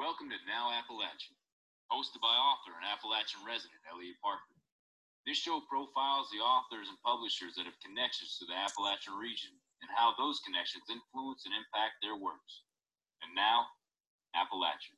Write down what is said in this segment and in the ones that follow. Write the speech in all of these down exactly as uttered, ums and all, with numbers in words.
Welcome to Now, Appalachia, hosted by author and Appalachian resident Elliot Parker. This show profiles the authors and publishers that have connections to the Appalachian region and how those connections influence and impact their works. And now, Appalachia.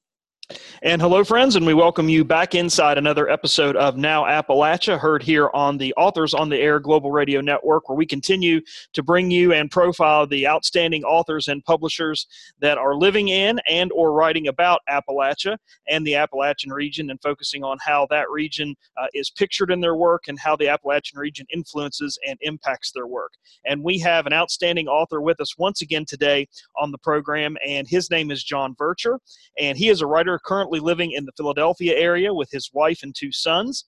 And hello, friends, and we welcome you back inside another episode of Now Appalachia, heard here on the Authors on the Air Global Radio Network, where we continue to bring you and profile the outstanding authors and publishers that are living in and or writing about Appalachia and the Appalachian region, and focusing on how that region uh, is pictured in their work and how the Appalachian region influences and impacts their work. And we have an outstanding author with us once again today on the program, and his name is John Vercher, and he is a writer currently living in the Philadelphia area with his wife and two sons.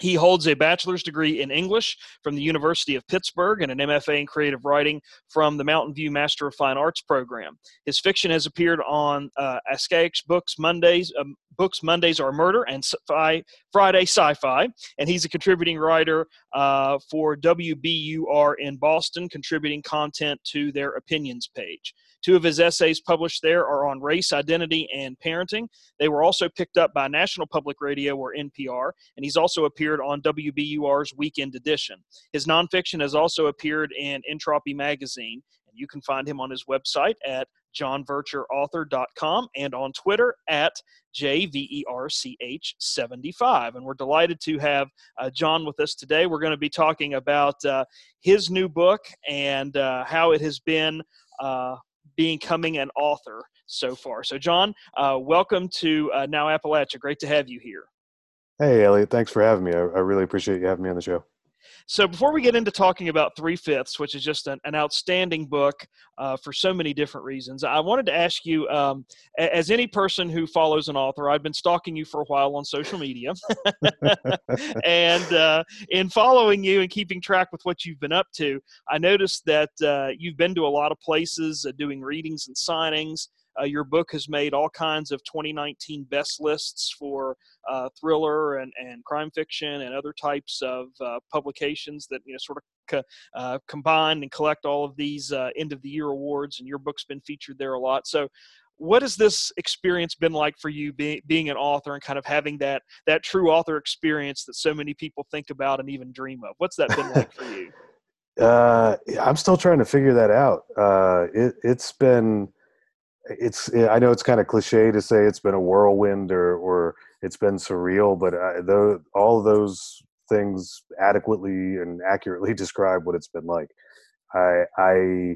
He holds a bachelor's degree in English from the University of Pittsburgh and an M F A in creative writing from the Mountainview Master of Fine Arts program. His fiction has appeared on uh, Akashic Books, Mondays, um, Books, Mondays are Murder, and Sci- Fri-SciFi, and he's a contributing writer uh, for W B U R in Boston, contributing content to their opinions page. Two of his essays published there are on race, identity, and parenting. They were also picked up by National Public Radio, or N P R, and he's also appeared on W B U R's Weekend Edition. His nonfiction has also appeared in Entropy Magazine, and you can find him on his website at john vercher author dot com and on Twitter at J V E R C H seventy-five. And we're delighted to have uh, John with us today. We're going to be talking about uh, his new book and uh, how it has been uh, becoming an author so far. So, John, uh, welcome to uh, Now Appalachia. Great to have you here. Hey, Elliot. Thanks for having me. I, I really appreciate you having me on the show. So before we get into talking about Three-Fifths, which is just an, an outstanding book uh, for so many different reasons, I wanted to ask you, um, as any person who follows an author, I've been stalking you for a while on social media. And uh, in following you and keeping track with what you've been up to, I noticed that uh, you've been to a lot of places uh, doing readings and signings. Uh, your book has made all kinds of twenty nineteen best lists for uh, thriller and, and crime fiction and other types of uh, publications that, you know, sort of co- uh, combine and collect all of these uh, end of the year awards, and your book's been featured there a lot. So what has this experience been like for you be- being an author and kind of having that, that true author experience that so many people think about and even dream of? What's that been like for you? Uh, I'm still trying to figure that out. Uh, it, it's been... It's, I know it's kind of cliche to say it's been a whirlwind or, or it's been surreal, but I, though, all of those things adequately and accurately describe what it's been like. I, I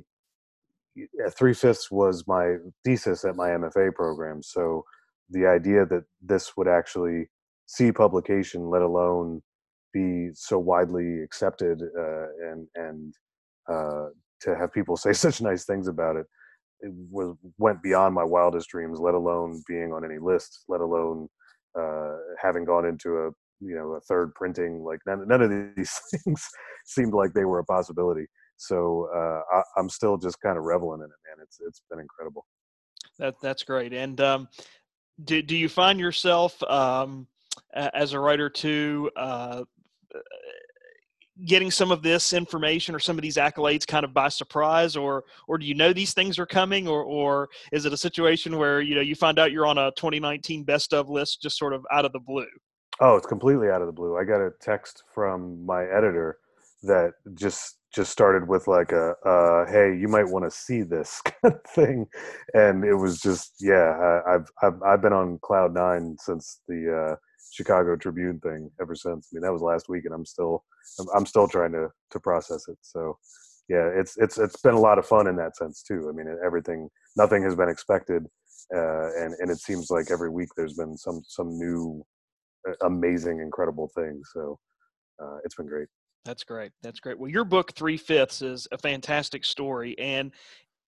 Three-Fifths was my thesis at my M F A program. So the idea that this would actually see publication, let alone be so widely accepted uh, and, and uh, to have people say such nice things about it, it was went beyond my wildest dreams, let alone being on any list, let alone uh, having gone into a, you know, a third printing. Like none, none of these things seemed like they were a possibility. So uh, I, I'm still just kind of reveling in it, man. It's, it's been incredible. That that's great. And um, do, do you find yourself um, as a writer too, uh, getting some of this information or some of these accolades kind of by surprise, or, or do you know these things are coming, or, or is it a situation where, you know, you find out you're on a twenty nineteen best of list just sort of out of the blue? Oh, it's completely out of the blue. I got a text from my editor that just, just started with like a, uh, hey, you might want to see this kind of thing. And it was just, yeah, I, I've, I've, I've been on cloud nine since the, uh, Chicago Tribune thing ever since. I mean, that was last week, and I'm still, I'm, I'm still trying to, to process it. So yeah, it's, it's, it's been a lot of fun in that sense too. I mean, everything, nothing has been expected. Uh, and, and it seems like every week there's been some, some new uh, amazing, incredible thing. So uh, it's been great. That's great. That's great. Well, your book Three-Fifths is a fantastic story, and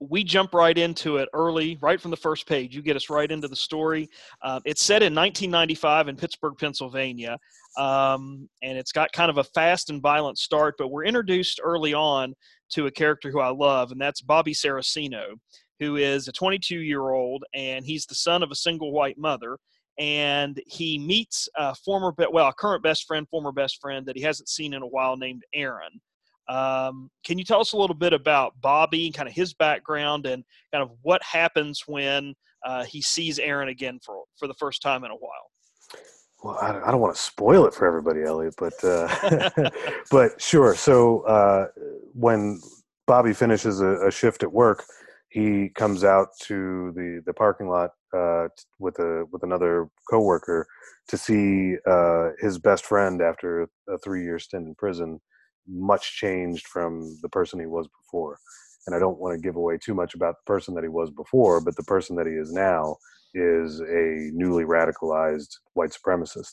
we jump right into it early, right from the first page. You get us right into the story. Uh, it's set in nineteen ninety-five in Pittsburgh, Pennsylvania, um, and it's got kind of a fast and violent start, but we're introduced early on to a character who I love, and that's Bobby Saraceno, who is a twenty-two-year-old, and he's the son of a single white mother, and he meets a former, be- well, a current best friend, former best friend that he hasn't seen in a while named Aaron. Um, can you tell us a little bit about Bobby and kind of his background and kind of what happens when uh, he sees Aaron again for for the first time in a while. Well, I don't, I don't want to spoil it for everybody, Elliot, but uh, but sure. So uh, when Bobby finishes a, a shift at work, he comes out to the, the parking lot uh, with a with another coworker to see uh, his best friend after a three-year stint in prison, much changed from the person he was before. And I don't want to give away too much about the person that he was before, but the person that he is now is a newly radicalized white supremacist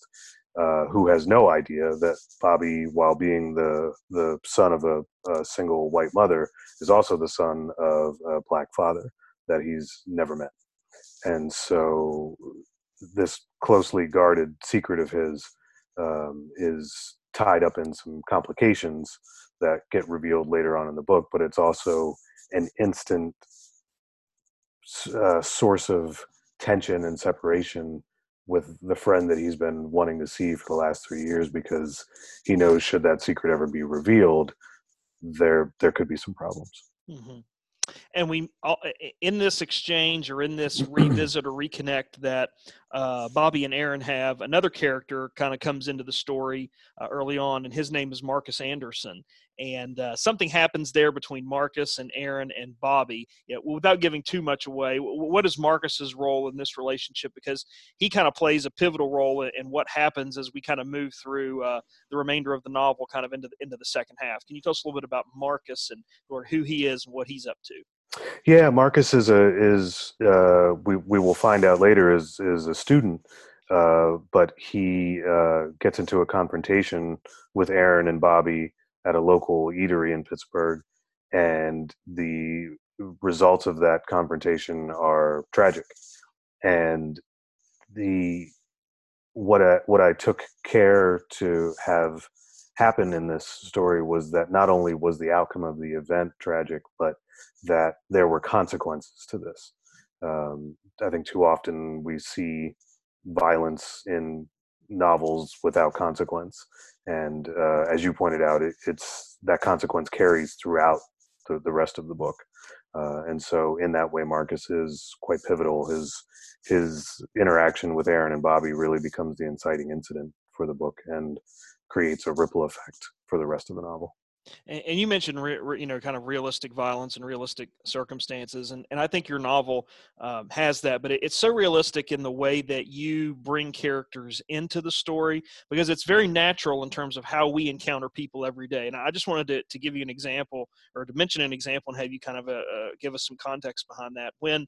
uh, who has no idea that Bobby, while being the the son of a, a single white mother, is also the son of a black father that he's never met. And so this closely guarded secret of his um, is tied up in some complications that get revealed later on in the book, but it's also an instant uh, source of tension and separation with the friend that he's been wanting to see for the last three years, because he knows should that secret ever be revealed, there there could be some problems. Mm-hmm. And we, in this exchange or in this revisit or reconnect that uh, Bobby and Aaron have, another character kind of comes into the story uh, early on, and his name is Marcus Anderson. And uh, something happens there between Marcus and Aaron and Bobby. Yeah, without giving too much away, what is Marcus's role in this relationship? Because he kind of plays a pivotal role in what happens as we kind of move through uh, the remainder of the novel, kind of into the, into the second half. Can you tell us a little bit about Marcus and or who he is and what he's up to? Yeah, Marcus is a is uh, we we will find out later is is a student. Uh, but he uh, gets into a confrontation with Aaron and Bobby at a local eatery in Pittsburgh, and the results of that confrontation are tragic. And the what I what I took care to have happen in this story was that not only was the outcome of the event tragic, but that there were consequences to this. Um, I think too often we see violence in novels without consequence. And uh, as you pointed out, it, it's that consequence carries throughout the, the rest of the book. Uh, and so in that way, Marcus is quite pivotal. His, his interaction with Aaron and Bobby really becomes the inciting incident for the book and creates a ripple effect for the rest of the novel. And you mentioned, re, re, you know, kind of realistic violence and realistic circumstances. And, and I think your novel um, has that, but it, it's so realistic in the way that you bring characters into the story, because it's very natural in terms of how we encounter people every day. And I just wanted to, to give you an example, or to mention an example, and have you kind of uh, give us some context behind that. When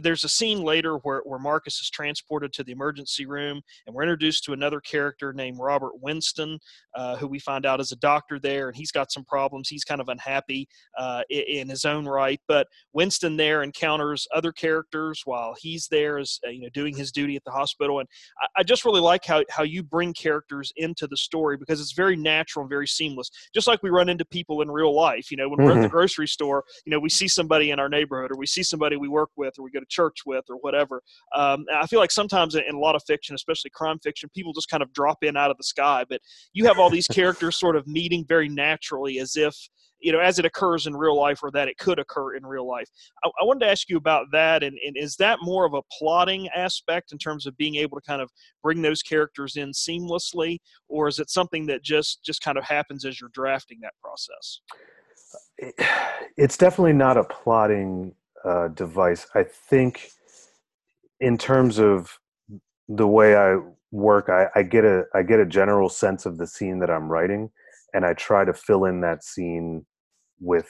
there's a scene later where, where Marcus is transported to the emergency room, and we're introduced to another character named Robert Winston, uh, who we find out is a doctor there, and he's got some problems. He's kind of unhappy uh, in his own right, but Winston there encounters other characters while he's there as, you know, doing his duty at the hospital. And I, I just really like how, how you bring characters into the story, because it's very natural and very seamless. Just like we run into people in real life, you know, when mm-hmm. we're at the grocery store, you know, we see somebody in our neighborhood, or we see somebody we work with, or we go to church with, or whatever. Um, I feel like sometimes in a lot of fiction, especially crime fiction, people just kind of drop in out of the sky, but you have all these characters sort of meeting very naturally, as if, you know, as it occurs in real life, or that it could occur in real life. I, I wanted to ask you about that. And, and is that more of a plotting aspect in terms of being able to kind of bring those characters in seamlessly, or is it something that just, just kind of happens as you're drafting that process? It, it's definitely not a plotting Uh, device. I think in terms of the way I work, I, I get a I get a general sense of the scene that I'm writing, and I try to fill in that scene with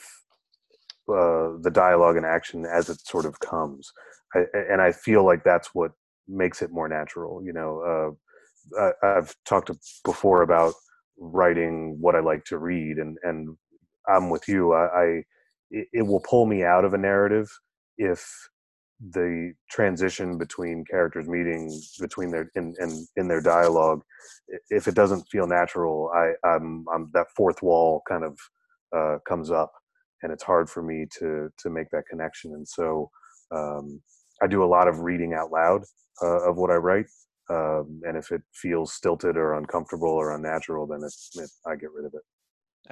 uh, the dialogue and action as it sort of comes. I, and I feel like that's what makes it more natural. You know, uh, I, I've talked before about writing what I like to read, and, and I'm with you. I, I it, it will pull me out of a narrative if the transition between characters meeting between their in in, in their dialogue, if it doesn't feel natural, I I'm, I'm that fourth wall kind of uh, comes up, and it's hard for me to to make that connection. And so um, I do a lot of reading out loud uh, of what I write, um, and if it feels stilted or uncomfortable or unnatural, then it, it, I get rid of it.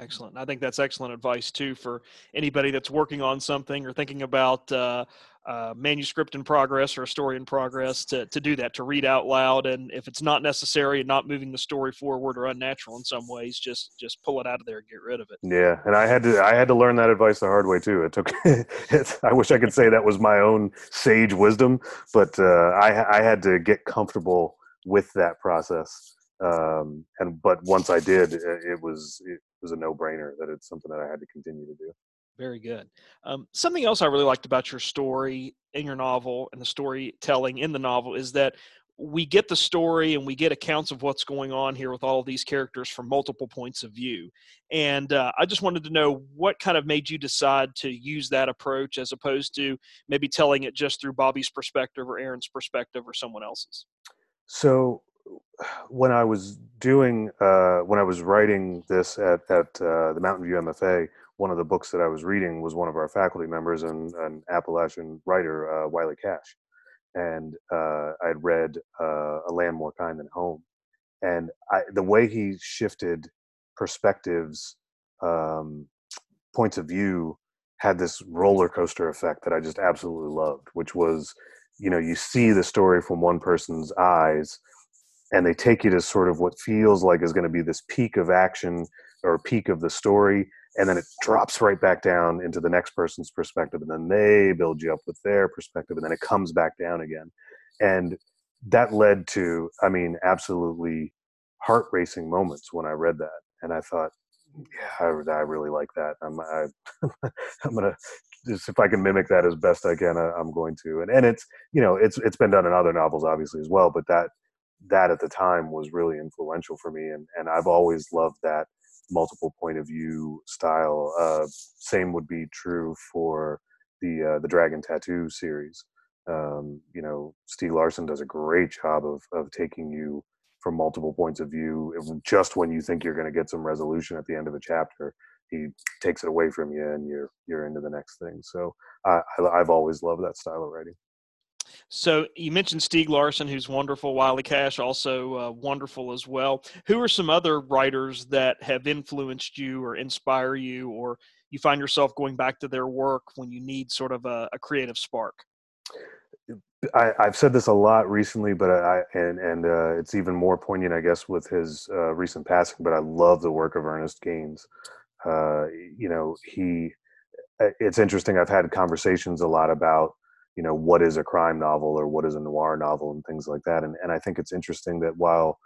Excellent. I think that's excellent advice too for anybody that's working on something or thinking about uh, uh, manuscript in progress or a story in progress to, to do that, to read out loud. And if it's not necessary and not moving the story forward or unnatural in some ways, just, just pull it out of there and get rid of it. Yeah. And I had to, I had to learn that advice the hard way too. It took, it's, I wish I could say that was my own sage wisdom, but, uh, I, I had to get comfortable with that process. Um, and, but once I did, it was, it was a no brainer that it's something that I had to continue to do. Very good. Um, something else I really liked about your story in your novel and the storytelling in the novel is that we get the story and we get accounts of what's going on here with all of these characters from multiple points of view. And uh, I just wanted to know what kind of made you decide to use that approach as opposed to maybe telling it just through Bobby's perspective or Aaron's perspective or someone else's. So when I was doing, uh, when I was writing this at, at uh, the Mountainview M F A, one of the books that I was reading was one of our faculty members and an Appalachian writer, uh, Wiley Cash. And uh, I'd read uh, A Land More Kind Than Home. And I, the way he shifted perspectives, um, points of view, had this roller coaster effect that I just absolutely loved, which was, you know, you see the story from one person's eyes and they take you to sort of what feels like is going to be this peak of action or peak of the story. And then it drops right back down into the next person's perspective. And then they build you up with their perspective. And then it comes back down again. And that led to, I mean, absolutely heart racing moments when I read that. And I thought, yeah, I, I really like that. I'm, I, I'm going to just, if I can mimic that as best I can, I, I'm going to. And, and it's, you know, it's, it's been done in other novels obviously as well, but that, that at the time was really influential for me. And, and I've always loved that multiple point of view style. Uh, same would be true for the uh, the Dragon Tattoo series. Um, you know, Stieg Larsson does a great job of of taking you from multiple points of view. It, just when you think you're going to get some resolution at the end of a chapter, he takes it away from you, and you're you're into the next thing. So I, I've always loved that style of writing. So you mentioned Stieg Larsson, who's wonderful. Wiley Cash, also uh, wonderful as well. Who are some other writers that have influenced you or inspire you, or you find yourself going back to their work when you need sort of a, a creative spark? I, I've said this a lot recently, but I and and uh, it's even more poignant, I guess, with his uh, recent passing. But I love the work of Ernest Gaines. Uh, you know, he. It's interesting. I've had conversations a lot about, you know, what is a crime novel or what is a noir novel and things like that. And and I think it's interesting that while,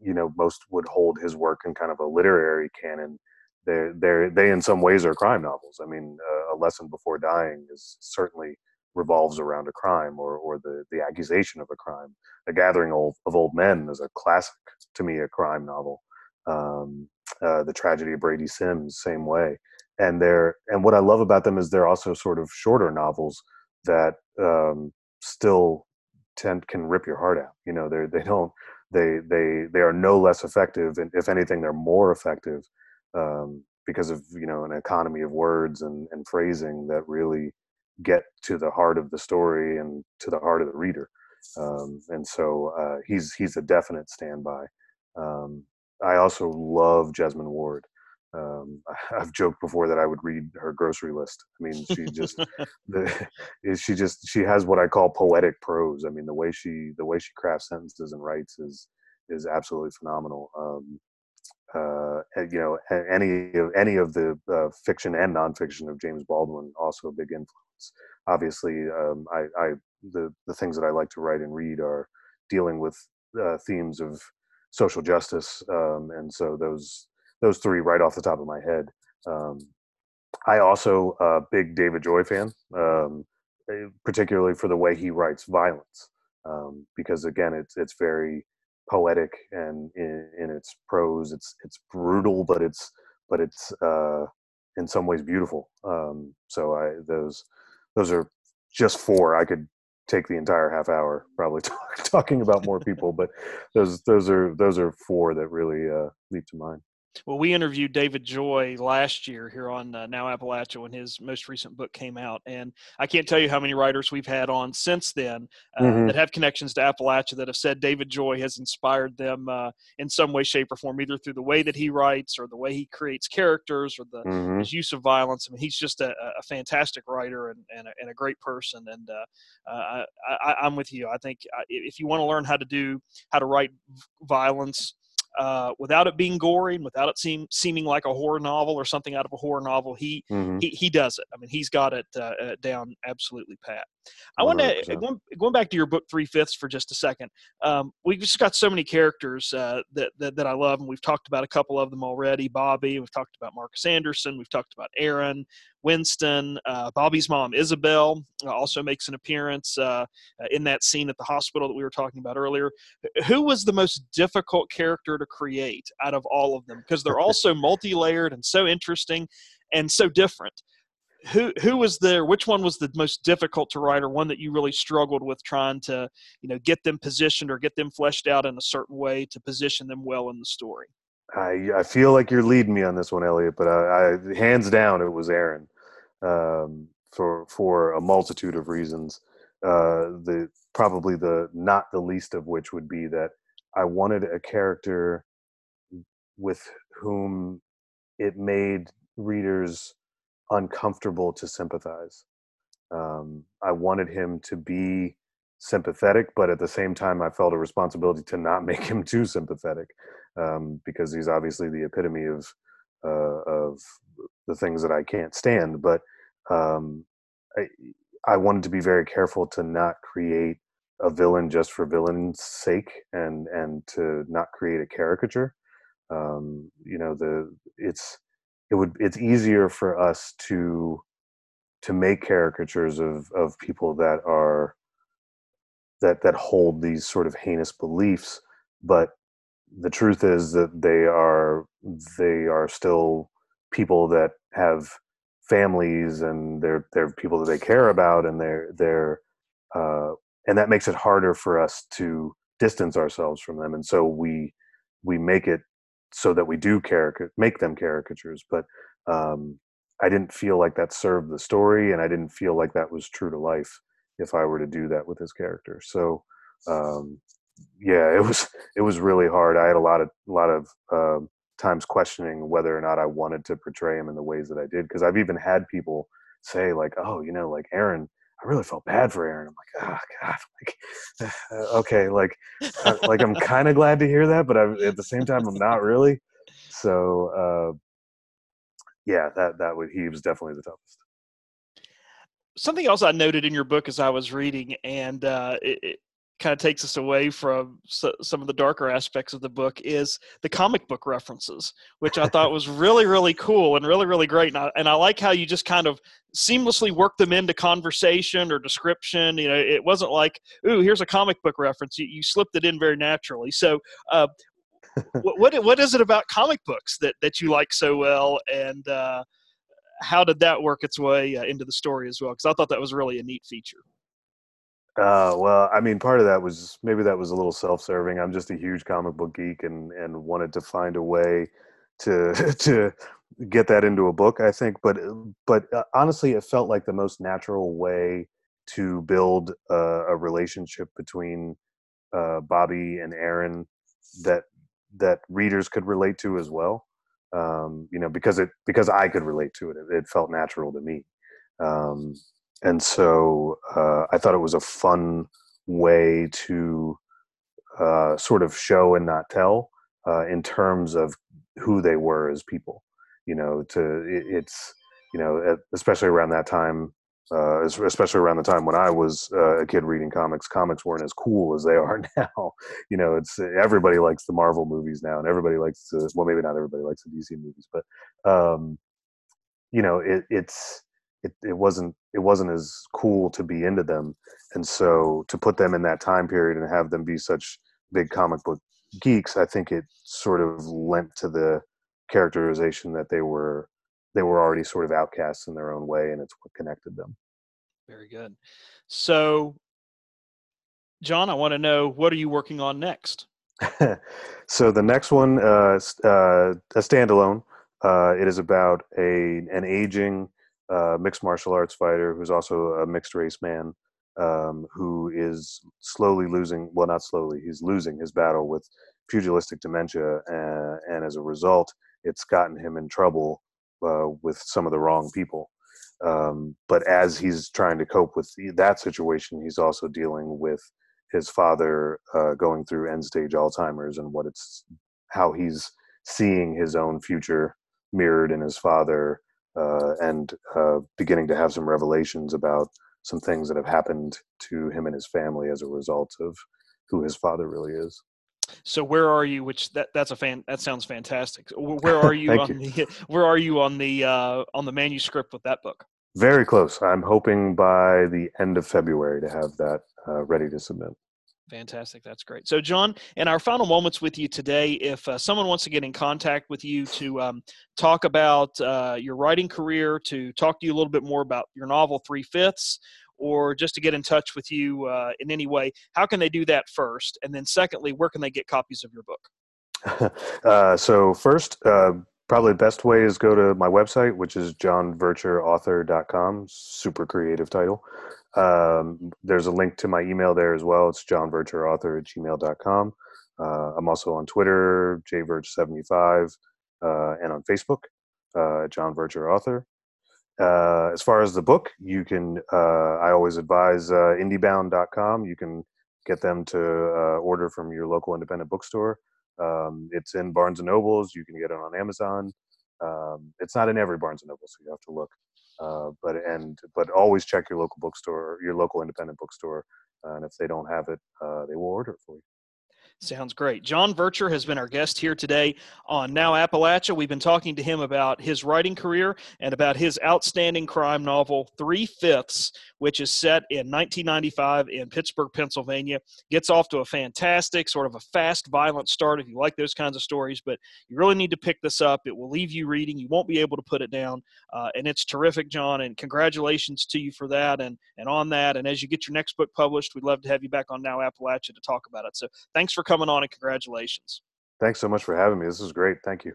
you know, most would hold his work in kind of a literary canon, they're, they're, they in some ways are crime novels. I mean, uh, A Lesson Before Dying is certainly revolves around a crime or or the, the accusation of a crime. A Gathering of, of Old Men is a classic, to me, a crime novel. Um, uh, The Tragedy of Brady Sims, same way. And they're, and what I love about them is they're also sort of shorter novels that um, still tend, can rip your heart out. You know, they they don't they they they are no less effective, and if anything, they're more effective um, because of, you know, an economy of words and, and phrasing that really get to the heart of the story and to the heart of the reader. Um, and so uh, he's he's a definite standby. Um, I also love Jesmyn Ward. Um, I've joked before that I would read her grocery list. I mean, she just, the, she just, she has what I call poetic prose. I mean, the way she, the way she crafts sentences and writes is, is absolutely phenomenal. Um, uh, you know, any of, any of the uh, fiction and nonfiction of James Baldwin, also a big influence. Obviously, um, I, I, the, the things that I like to write and read are dealing with uh, themes of social justice. Um, and so those, Those three right off the top of my head. Um, I also a uh, big David Joy fan, um, particularly for the way he writes violence, um, because again, it's it's very poetic and in, in its prose. It's it's brutal, but it's but it's uh, in some ways beautiful. Um, so I those those are just four. I could take the entire half hour probably t- talking about more people, but those those are those are four that really uh, leap to mind. Well, we interviewed David Joy last year here on uh, Now Appalachia when his most recent book came out. And I can't tell you how many writers we've had on since then uh, mm-hmm. that have connections to Appalachia that have said David Joy has inspired them uh, in some way, shape, or form, either through the way that he writes or the way he creates characters or the, mm-hmm. his use of violence. I mean, he's just a, a fantastic writer and, and, a, and a great person. And uh, uh, I, I'm with you. I think if you want to learn how to do, how to write violence, Uh, without it being gory and without it seem, seeming like a horror novel or something out of a horror novel, he mm-hmm. he, he does it. I mean, he's got it uh, uh, down absolutely pat. I want to, going, going back to your book, Three-Fifths, for just a second. Um, we've just got so many characters uh, that, that that I love, and we've talked about a couple of them already. Bobby, we've talked about Marcus Anderson, we've talked about Aaron, Winston, uh, Bobby's mom, Isabel, uh, also makes an appearance uh, in that scene at the hospital that we were talking about earlier. Who was the most difficult character to create out of all of them? Because they're all so multi-layered and so interesting and so different. Who who was there? Which one was the most difficult to write, or one that you really struggled with trying to, you know, get them positioned or get them fleshed out in a certain way to position them well in the story? I I feel like you're leading me on this one, Elliot, but I, I hands down it was Aaron, um, for for a multitude of reasons. Uh, the probably the not the least of which would be that I wanted a character with whom it made readers uncomfortable to sympathize. Um, I wanted him to be sympathetic, but at the same time, I felt a responsibility to not make him too sympathetic, um, because he's obviously the epitome of uh, of the things that I can't stand. But um, I, I wanted to be very careful to not create a villain just for villain's sake, and and to not create a caricature. Um, you know, the it's. It would. It's easier for us to to make caricatures of, of people that are that that hold these sort of heinous beliefs, but the truth is that they are they are still people that have families, and they're they're people that they care about, and they're they're uh, and that makes it harder for us to distance ourselves from them, and so we we make it. So that we do caric- make them caricatures, but um, I didn't feel like that served the story, and I didn't feel like that was true to life if I were to do that with his character. So, um, yeah, it was it was really hard. I had a lot of a lot of uh, times questioning whether or not I wanted to portray him in the ways that I did, because I've even had people say like, "Oh, you know, like Aaron." I really felt bad for Aaron. I'm like, oh God, like, uh, okay. Like, I, like I'm kind of glad to hear that, but I'm, at the same time, I'm not really. So uh, yeah, that, that would, he was definitely the toughest. Something else I noted in your book as I was reading, and uh, it, it kind of takes us away from so, some of the darker aspects of the book, is the comic book references, which I thought was really, really cool and really, really great. And I, and I like how you just kind of seamlessly work them into conversation or description. You know, it wasn't like, ooh, here's a comic book reference. You, you slipped it in very naturally. So uh, what, what what is it about comic books that, that you like so well? And uh, how did that work its way uh, into the story as well? Because I thought that was really a neat feature. Uh, well, I mean, part of that was, maybe that was a little self-serving. I'm just a huge comic book geek and, and wanted to find a way to, to get that into a book, I think. But, but honestly, it felt like the most natural way to build a, a relationship between, uh, Bobby and Aaron that, that readers could relate to as well. Um, you know, because it, because I could relate to it, it, it felt natural to me. Um, And so uh, I thought it was a fun way to uh, sort of show and not tell uh, in terms of who they were as people. You know, to it, it's, you know, especially around that time, uh, especially around the time when I was uh, a kid reading comics, comics weren't as cool as they are now. You know, it's everybody likes the Marvel movies now, and everybody likes the, well, maybe not everybody likes the D C movies, but, um, you know, it, it's, It, it wasn't it wasn't as cool to be into them, and so to put them in that time period and have them be such big comic book geeks, I think it sort of lent to the characterization that they were they were already sort of outcasts in their own way, and it's what connected them. Very good. So, John, I want to know, what are you working on next? So the next one, uh, uh, a standalone. Uh, it is about a an aging uh, mixed martial arts fighter who's also a mixed race man, um, who is slowly losing, well, not slowly, he's losing his battle with pugilistic dementia. Uh, and as a result, it's gotten him in trouble uh, with some of the wrong people. Um, but as he's trying to cope with that situation, he's also dealing with his father uh, going through end stage Alzheimer's and what it's, how he's seeing his own future mirrored in his father, uh, and uh, beginning to have some revelations about some things that have happened to him and his family as a result of who his father really is. So where are you? Which that that's a fan. That sounds fantastic. Where are you on you. the Where are you on the uh, on the manuscript with that book? Very close. I'm hoping by the end of February to have that uh, ready to submit. Fantastic. That's great. So, John, in our final moments with you today, if uh, someone wants to get in contact with you to um, talk about uh, your writing career, to talk to you a little bit more about your novel Three-Fifths, or just to get in touch with you uh, in any way, how can they do that first? And then secondly, where can they get copies of your book? uh, so first, uh, probably the best way is go to my website, which is john vercher author dot com, super creative title. Um, there's a link to my email there as well. It's johnvercherauthor at gmail dot com. Uh, I'm also on Twitter, j verch seventy-five, uh, and on Facebook, uh, John Vercher Author. Uh, as far as the book, you can, uh, I always advise uh, indiebound dot com. You can get them to uh, order from your local independent bookstore. Um, it's in Barnes and Nobles. You can get it on Amazon. Um, it's not in every Barnes and Noble, so you have to look. Uh, but and but always check your local bookstore, your local independent bookstore, uh, and if they don't have it, uh, they will order it for you. Sounds great. John Vercher has been our guest here today on Now Appalachia. We've been talking to him about his writing career and about his outstanding crime novel, Three-Fifths, which is set in nineteen ninety-five in Pittsburgh, Pennsylvania. Gets off to a fantastic, sort of a fast, violent start if you like those kinds of stories, but you really need to pick this up. It will leave you reading. You won't be able to put it down, uh, and it's terrific, John, and congratulations to you for that and, and on that. And as you get your next book published, we'd love to have you back on Now Appalachia to talk about it. So thanks for coming. coming on, and congratulations. Thanks so much for having me. This is great. Thank you.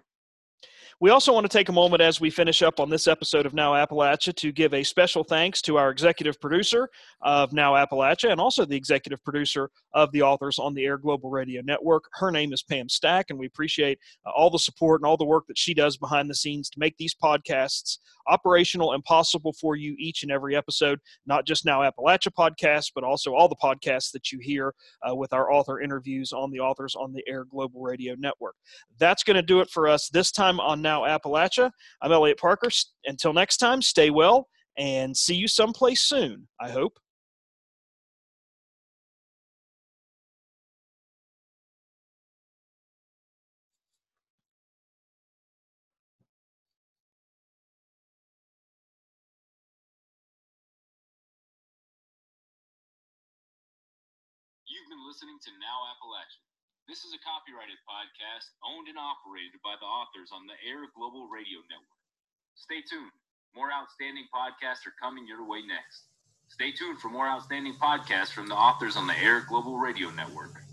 We also want to take a moment as we finish up on this episode of Now Appalachia to give a special thanks to our executive producer of Now Appalachia and also the executive producer of the Authors on the Air Global Radio Network. Her name is Pam Stack, and we appreciate uh, all the support and all the work that she does behind the scenes to make these podcasts operational and possible for you each and every episode, not just Now Appalachia podcast, but also all the podcasts that you hear uh, with our author interviews on the Authors on the Air Global Radio Network. That's going to do it for us this time on Now Appalachia. I'm Elliot Parker. Until next time, stay well and see you someplace soon, I hope. You've been listening to Now Appalachia. This is a copyrighted podcast owned and operated by the Authors on the Air Global Radio Network. Stay tuned. More outstanding podcasts are coming your way next. Stay tuned for more outstanding podcasts from the Authors on the Air Global Radio Network.